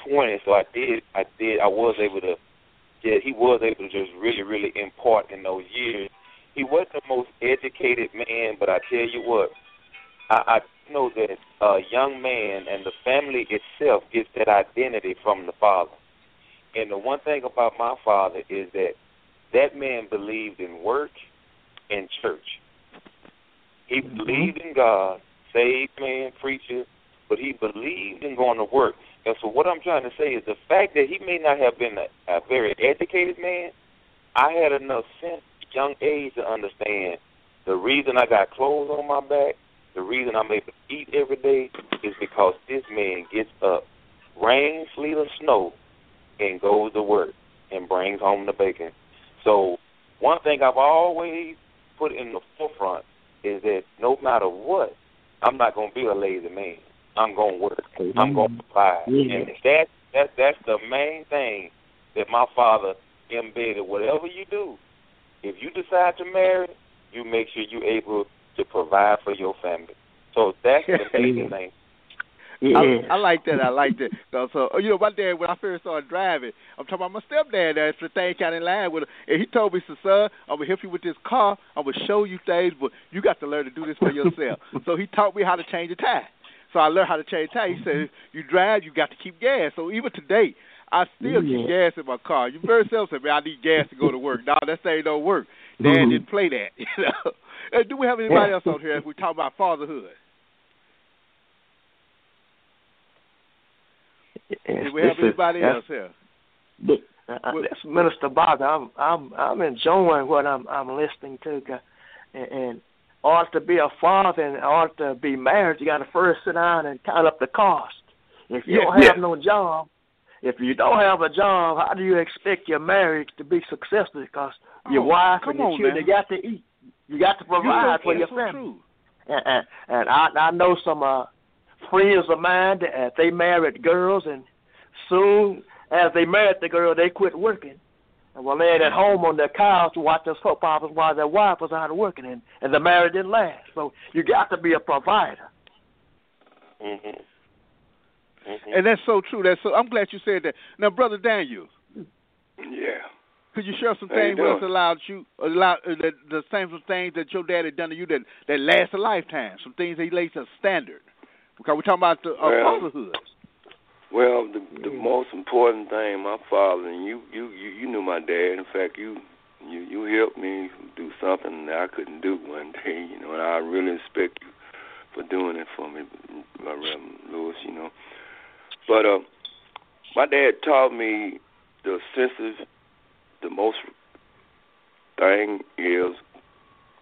20, so I was able to. Yeah, he was able to just really, really impart in those years. He wasn't the most educated man, but I tell you what, I know that a young man and the family itself gets that identity from the father. And the one thing about my father is that man believed in work and church. He believed in God, saved man, preacher, but he believed in going to work. And so what I'm trying to say is the fact that he may not have been a very educated man, I had enough sense at a young age to understand the reason I got clothes on my back, the reason I'm able to eat every day is because this man gets up, rain, sleet, or snow, and goes to work and brings home the bacon. So one thing I've always put in the forefront is that no matter what, I'm not going to be a lazy man. I'm going to work. I'm going to provide. Yeah. And that's the main thing that my father embedded. Whatever you do, if you decide to marry, you make sure you're able to provide for your family. So that's the main thing. I like that. So, you know, my dad, when I first started driving, I'm talking about my stepdad. That's the thing kind of in line with him. And he told me, son, I'm going to help you with this car. I'm going to show you things, but you got to learn to do this for yourself. So he taught me how to change a tire. So I learned how to change a tire. He said, you drive, you got to keep gas. So even today, I still keep gas in my car. You very self said, man, I need gas to go to work. No, that thing don't work. Dad didn't play that. You know? And do we have anybody else on here as we talk about fatherhood? Do we have anybody else here? That's Minister Bobby. I'm enjoying what I'm listening to, and ought to be a father and ought to be married. You got to first sit down and count up the cost. If you don't have no job, if you don't have a job, how do you expect your marriage to be successful? Because your wife and your children got to eat. You got to provide for your family. And I know some friends of mine, they married girls, and soon as they married the girl, they quit working and were laying at home on their couch watching soap operas while their wife was out working, and the marriage didn't last. So you got to be a provider. And that's so true. I'm glad you said that. Now, Brother Daniels. Yeah. Could you share some things with us the same things that your dad had done to you that last a lifetime, some things that he lays a standard? Because we're talking about the fatherhood. Well, the most important thing, my father, and you knew my dad. In fact, you helped me do something that I couldn't do one day, you know, and I really respect you for doing it for me, my Reverend Lewis, you know. But my dad taught me the most thing is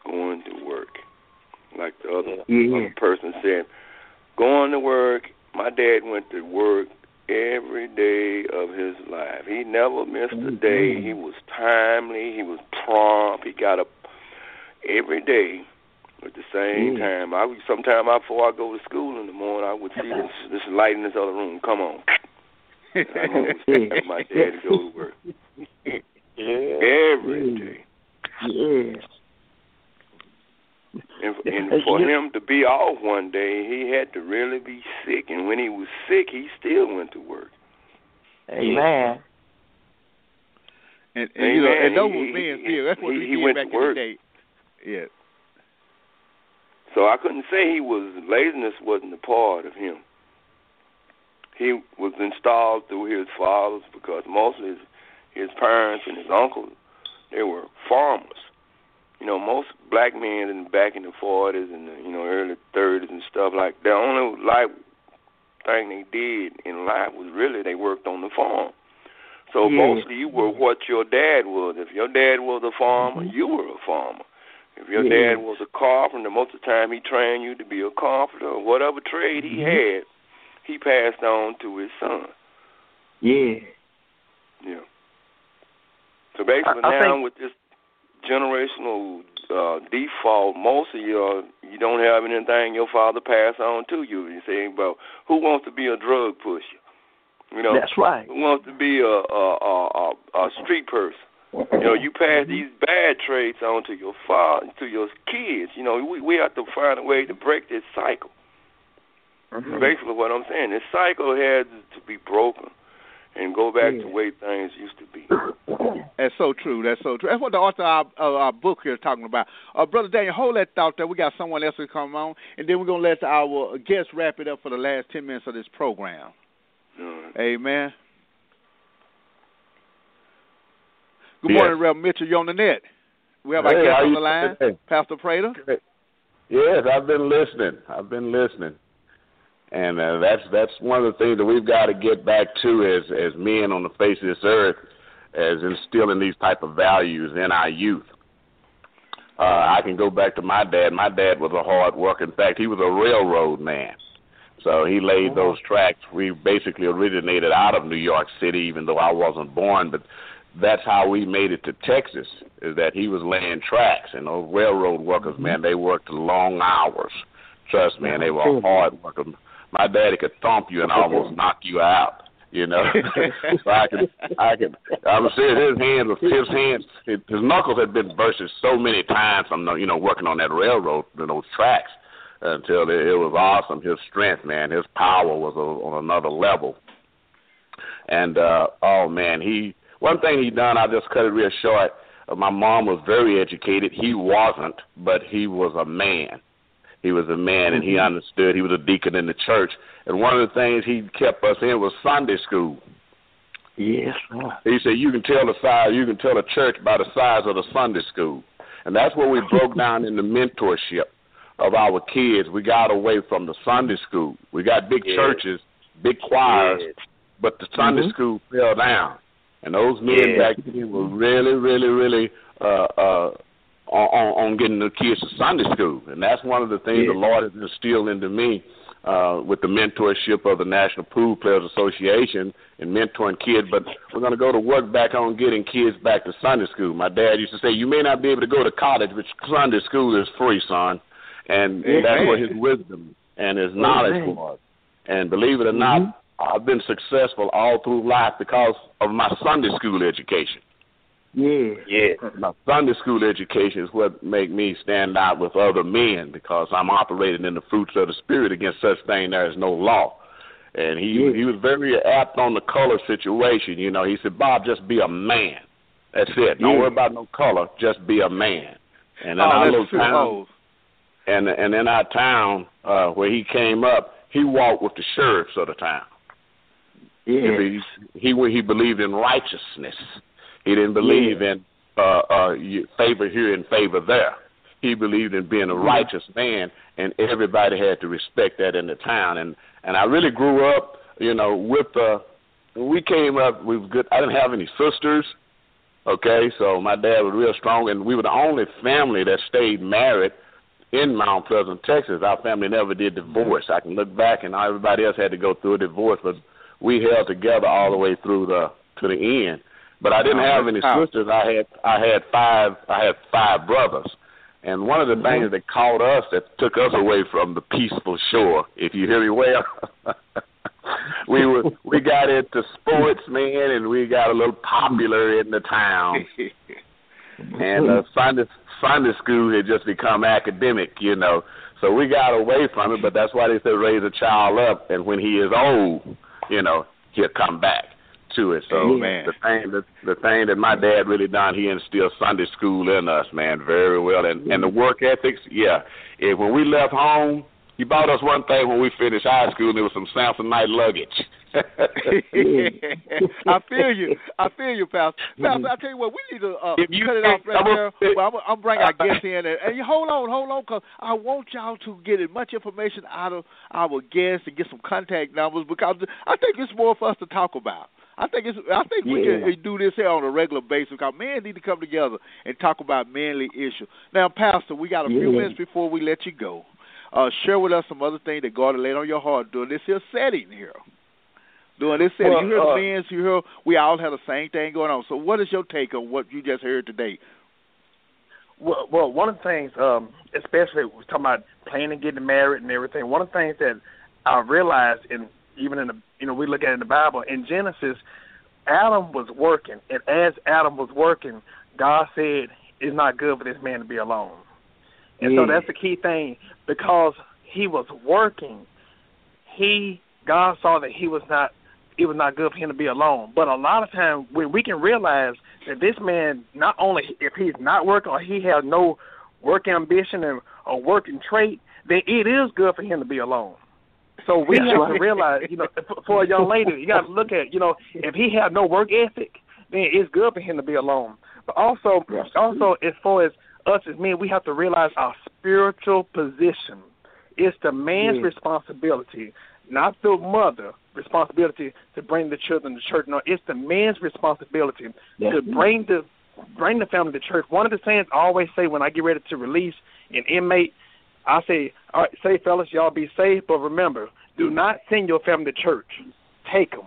going to work. Like the other person said, going to work. My dad went to work every day of his life. He never missed a day. He was timely. He was prompt. He got up every day at the same time. Sometimes before I go to school in the morning, I would see this light in this other room. Come on. I always expected my dad to go to work. Every day. Yes. And for him to be off one day, he had to really be sick. And when he was sick, he still went to work. Amen. And you know, and those men still. That's what he went back to work. In the day. Yeah. So I couldn't say laziness wasn't a part of him. He was installed through his fathers because mostly his parents and his uncles, they were farmers. You know, most black men back in the 40s and early 30s and stuff like that, the only thing they did in life was really they worked on the farm. So mostly you were what your dad was. If your dad was a farmer, you were a farmer. If your dad was a carpenter, most of the time he trained you to be a carpenter or whatever trade he had, he passed on to his son. Yeah. So basically now with this generational default, most of you don't have anything your father passed on to you. You say, well, who wants to be a drug pusher? You know, that's right. Who wants to be a street person? You know, you pass these bad traits on to your father, to your kids. You know, we have to find a way to break this cycle. Basically, what I'm saying, this cycle has to be broken and go back to the way things used to be. That's so true. That's what the author of our book here is talking about. Brother Daniel, hold that thought there. We got someone else to come on, and then we're going to let our guests wrap it up for the last 10 minutes of this program. Amen. Good morning, Reverend Mitchell. You on the net? We have our guest on the line, Pastor Prater. Yes, I've been listening. And that's one of the things that we've got to get back to as men on the face of this earth, as instilling these type of values in our youth. I can go back to my dad. My dad was a hard worker. In fact, he was a railroad man. So he laid those tracks. We basically originated out of New York City, even though I wasn't born. But that's how we made it to Texas, is that he was laying tracks. And those railroad workers, man, they worked long hours. Trust me, and they were hard workers. My daddy could thump you and almost knock you out. you know. So I was saying his knuckles had been bursted so many times from, you know, working on that railroad, you know, tracks, until it was awesome. His strength, man, his power was on another level. And, oh, man, one thing he done, I'll just cut it real short. My mom was very educated. He wasn't, but he was a man. He was a man, and he understood. He was a deacon in the church. And one of the things he kept us in was Sunday school. Yes. He said, you can tell the church by the size of the Sunday school. And that's what we broke down in the mentorship of our kids. We got away from the Sunday school. We got big churches, big choirs, but the Sunday school fell down. And those men back then were really on getting the kids to Sunday school. And that's one of the things the Lord has instilled into me with the mentorship of the National Pool Players Association and mentoring kids. But we're going to go to work back on getting kids back to Sunday school. My dad used to say, you may not be able to go to college, but Sunday school is free, son. And that's where his wisdom and his knowledge was. And believe it or not, I've been successful all through life because of my Sunday school education. My Sunday school education is what make me stand out with other men, because I'm operating in the fruits of the Spirit. Against such thing there is no law. And he was very apt on the color situation. You know, he said, Bob, just be a man. That's it. Don't worry about no color. Just be a man. And in our little town, and in our town where he came up, he walked with the sheriffs of the town. He believed in righteousness. He didn't believe in favor here and favor there. He believed in being a righteous man, and everybody had to respect that in the town. And I really grew up, you know, with when we came up, we were good. I didn't have any sisters, okay? So my dad was real strong, and we were the only family that stayed married in Mount Pleasant, Texas. Our family never did divorce. I can look back, and everybody else had to go through a divorce, but we held together all the way through to the end. But I didn't have any sisters. I had five brothers. And one of the things that caught us, that took us away from the peaceful shore, if you hear me well, we got into sports, man, and we got a little popular in the town. And Sunday school had just become academic, you know. So we got away from it, but that's why they said raise a child up, and when he is old, you know, he'll come back to it. So the thing that my dad really done, he instilled Sunday school in us, man, very well. And the work ethics, when we left home, he bought us one thing when we finished high school, and it was some Samsonite luggage. I feel you, Pastor. Pastor, I tell you what, we need to cut it off right there. Well, I'm bringing our guests in, and hold on, because I want y'all to get as much information out of our guests and get some contact numbers, because I think it's more for us to talk about. I think we can do this here on a regular basis, because men need to come together and talk about manly issues. Now, Pastor, we got a few minutes before we let you go. Share with us some other things that God laid on your heart during this here setting here. Doing this, well, you hear the men's, you hear we all have the same thing going on. So what is your take on what you just heard today? Well, one of the things, especially we're talking about planning and getting married and everything, one of the things that I realized, we look at it in the Bible, in Genesis, Adam was working. And as Adam was working, God said, it's not good for this man to be alone. And so that's the key thing. Because he was working, God saw that it was not good for him to be alone. But a lot of times when we can realize that this man, not only if he's not working or he has no work ambition or working trait, then it is good for him to be alone. So we have to realize, for a young lady, you got to look at, if he has no work ethic, then it's good for him to be alone. But also as far as us as men, we have to realize our spiritual position. It's the man's responsibility, not the mother's responsibility, to bring the children to church. No, it's the man's responsibility to bring the family to church. One of the sayings I always say when I get ready to release an inmate, I say, all right, say, fellas, y'all be safe, but remember, do not send your family to church. Take them.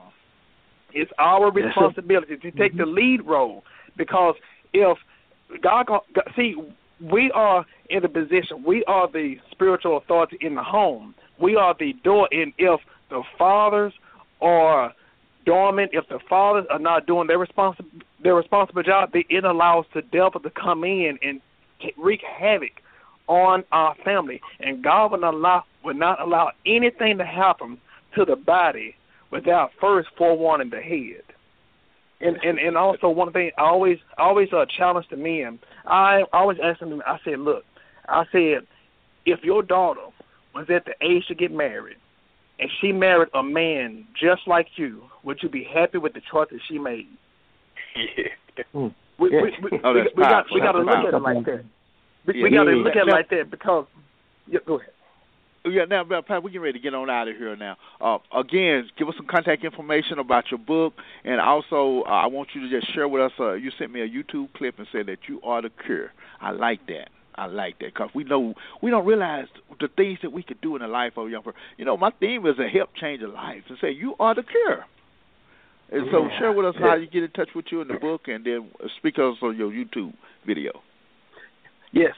It's our responsibility to take the lead role, because if God, we are in the position, we are the spiritual authority in the home. We are the door, and if the fathers or dormant. If the fathers are not doing their responsible job, it allows the devil to come in and wreak havoc on our family. And God will not allow anything to happen to the body without first forewarning the head. And also one thing I always challenge the men. I always ask them. I said, look, if your daughter was at the age to get married, and she married a man just like you, would you be happy with the choice that she made? Yeah. We got to look at it like that. Because go ahead. Yeah, now, Pat, we're getting ready to get on out of here now. Again, give us some contact information about your book, and also I want you to just share with us, you sent me a YouTube clip and said that you are the cure. I like that, because we don't realize the things that we could do in the life of a young person. You know, my theme is to help change a life, and say you are the cure. And so share with us how you get in touch with you in the book, and then speak us on your YouTube video. Yes,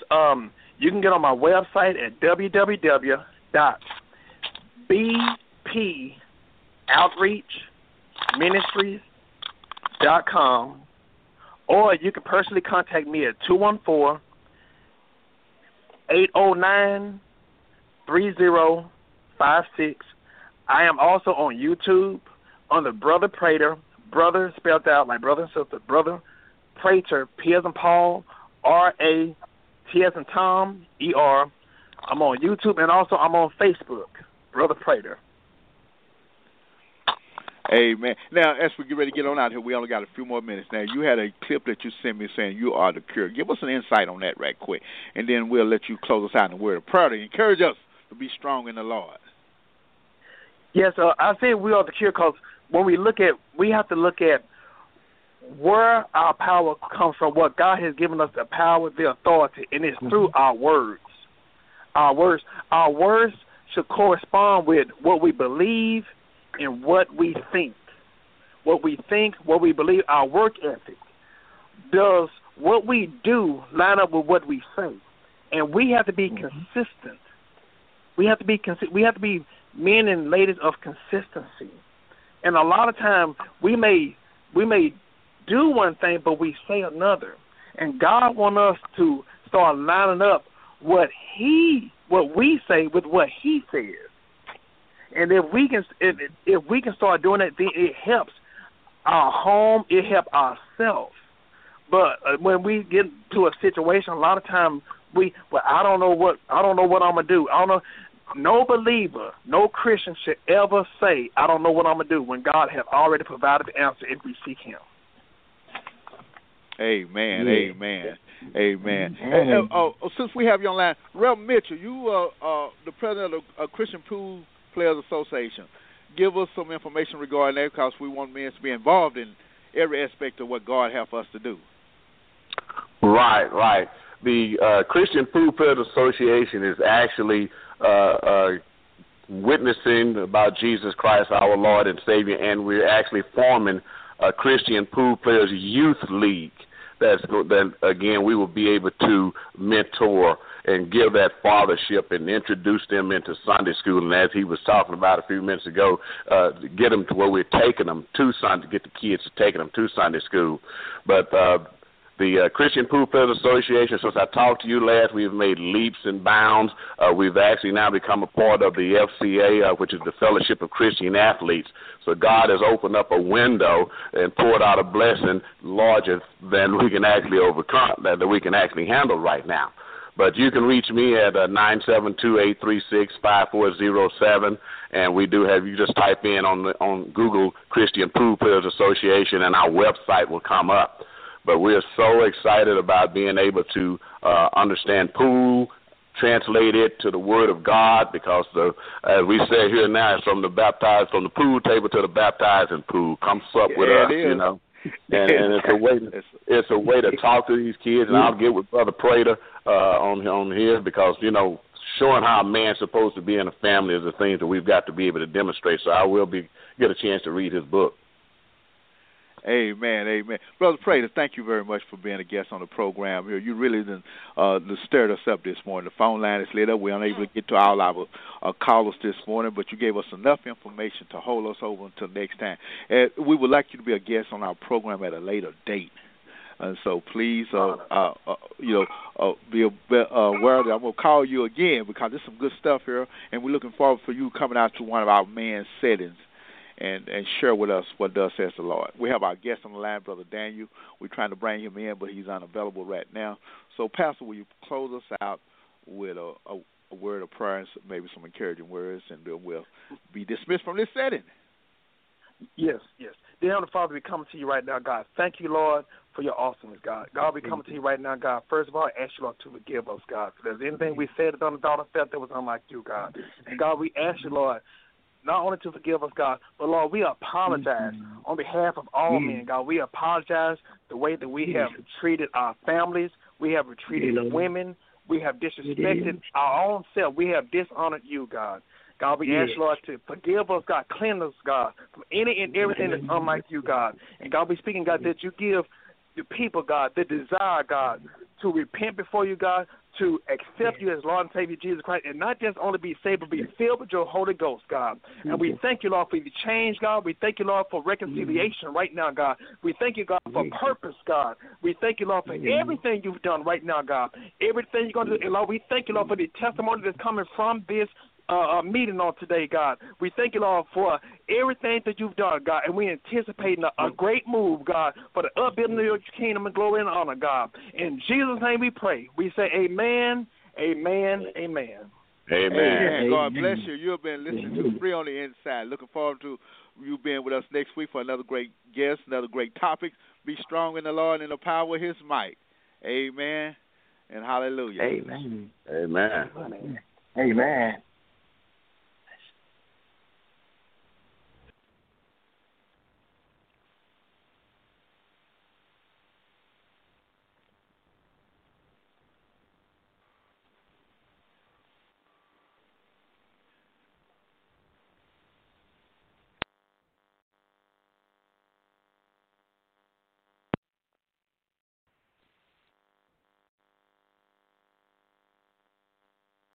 you can get on my website at www.bpoutreachministries.com, or you can personally contact me at 214-809-3056. I am also on YouTube under Brother Prater, brother spelled out like brother and sister, Brother Prater, P as in Paul, R-A-T as in Tom, E-R. I'm on YouTube, and also I'm on Facebook, Brother Prater. Amen. Now, as we get ready to get on out here, we only got a few more minutes. Now, you had a clip that you sent me saying you are the cure. Give us an insight on that right quick, and then we'll let you close us out in the word of prayer to encourage us to be strong in the Lord. Yes, I say we are the cure because when we have to look at where our power comes from, what God has given us the power, the authority, and it's through our words. Our words should correspond with what we believe and what we think, what we believe, our work ethic. Does what we do line up with what we say? And we have to be consistent. We have to be men and ladies of consistency. And a lot of times we may do one thing, but we say another. And God wants us to start lining up what we say with what He says. And if we can start doing that, then it helps our home, it helps ourselves. But when we get to a situation, a lot of times I don't know what I'm gonna do. I don't know. No believer, no Christian should ever say, "I don't know what I'm gonna do," when God has already provided the answer if we seek Him. Amen. Yeah. Amen. Amen. And, since we have you on line, Rev Mitchell, you are the president of Christian Pool Players Association. Give us some information regarding that, because we want men to be involved in every aspect of what God helps us to do. Right. The Christian Pool Players Association is actually witnessing about Jesus Christ, our Lord and Savior, and we're actually forming a Christian Pool Players Youth League. Then again, we will be able to mentor and give that fathership and introduce them into Sunday school. And as he was talking about a few minutes ago, get them to where we're taking them to Sunday, get the kids taking them to Sunday school. But the Christian Pool Players Association, since I talked to you last, we've made leaps and bounds. We've actually now become a part of the FCA, which is the Fellowship of Christian Athletes. So God has opened up a window and poured out a blessing larger than we can actually overcome, that we can actually handle right now. But you can reach me at 972-836-5407, and we do have, you just type in on Google Christian Pool Players Association, and our website will come up. But we are so excited about being able to understand pool, translate it to the Word of God, because as we say here now, it's from the pool table to the baptizing pool. Come sup with us, you know. And it's a way to talk to these kids, and I'll get with Brother Prater on here, because you know, showing how a man's supposed to be in a family is the thing that we've got to be able to demonstrate. So I will get a chance to read his book. Amen, amen. Brother Prater, thank you very much for being a guest on the program here. You really done, stirred us up this morning. The phone line is lit up. We're unable to get to all our callers this morning, but you gave us enough information to hold us over until next time. And we would like you to be a guest on our program at a later date. And so please, be aware that I'm going to call you again because there's some good stuff here, and we're looking forward for you coming out to one of our men's settings and share with us what thus says the Lord. We have our guest on the line, Brother Daniel. We're trying to bring him in, but he's unavailable right now. So, Pastor, will you close us out with a word of prayer and maybe some encouraging words, and then we'll be dismissed from this setting. Yes, yes. Dear Heavenly Father, we come to you right now, God. Thank you, Lord, for your awesomeness, God. God, we come to you right now, God. First of all, I ask you, Lord, to forgive us, God. If there's anything we said, done, thought, or felt that was unlike you, God. And God, we ask you, Lord, not only to forgive us, God, but, Lord, we apologize on behalf of all men, God. We apologize the way that we have treated our families. We have treated women. We have disrespected our own self. We have dishonored you, God. God, we ask, Lord, to forgive us, God, cleanse us, God, from any and everything that's unlike you, God. And God, we speaking, God, that you give the people, God, the desire, God, to repent before you, God, to accept you as Lord and Savior Jesus Christ, and not just only be saved, but be filled with your Holy Ghost, God. And we thank you, Lord, for the change, God. We thank you, Lord, for reconciliation right now, God. We thank you, God, for purpose, God. We thank you, Lord, for everything you've done right now, God. Everything you're going to do. And, Lord, we thank you, Lord, for the testimony that's coming from this meeting on today, God. We thank you, Lord, for everything that you've done, God, and we anticipating a great move, God, for the upbuilding of your kingdom and glory and honor, God. In Jesus' name we pray. We say amen, amen, amen. Amen. Amen. God bless you. You've been listening to Free on the Inside. Looking forward to you being with us next week for another great guest, another great topic. Be strong in the Lord and in the power of his might. Amen and hallelujah. Amen. Amen. Amen. Amen.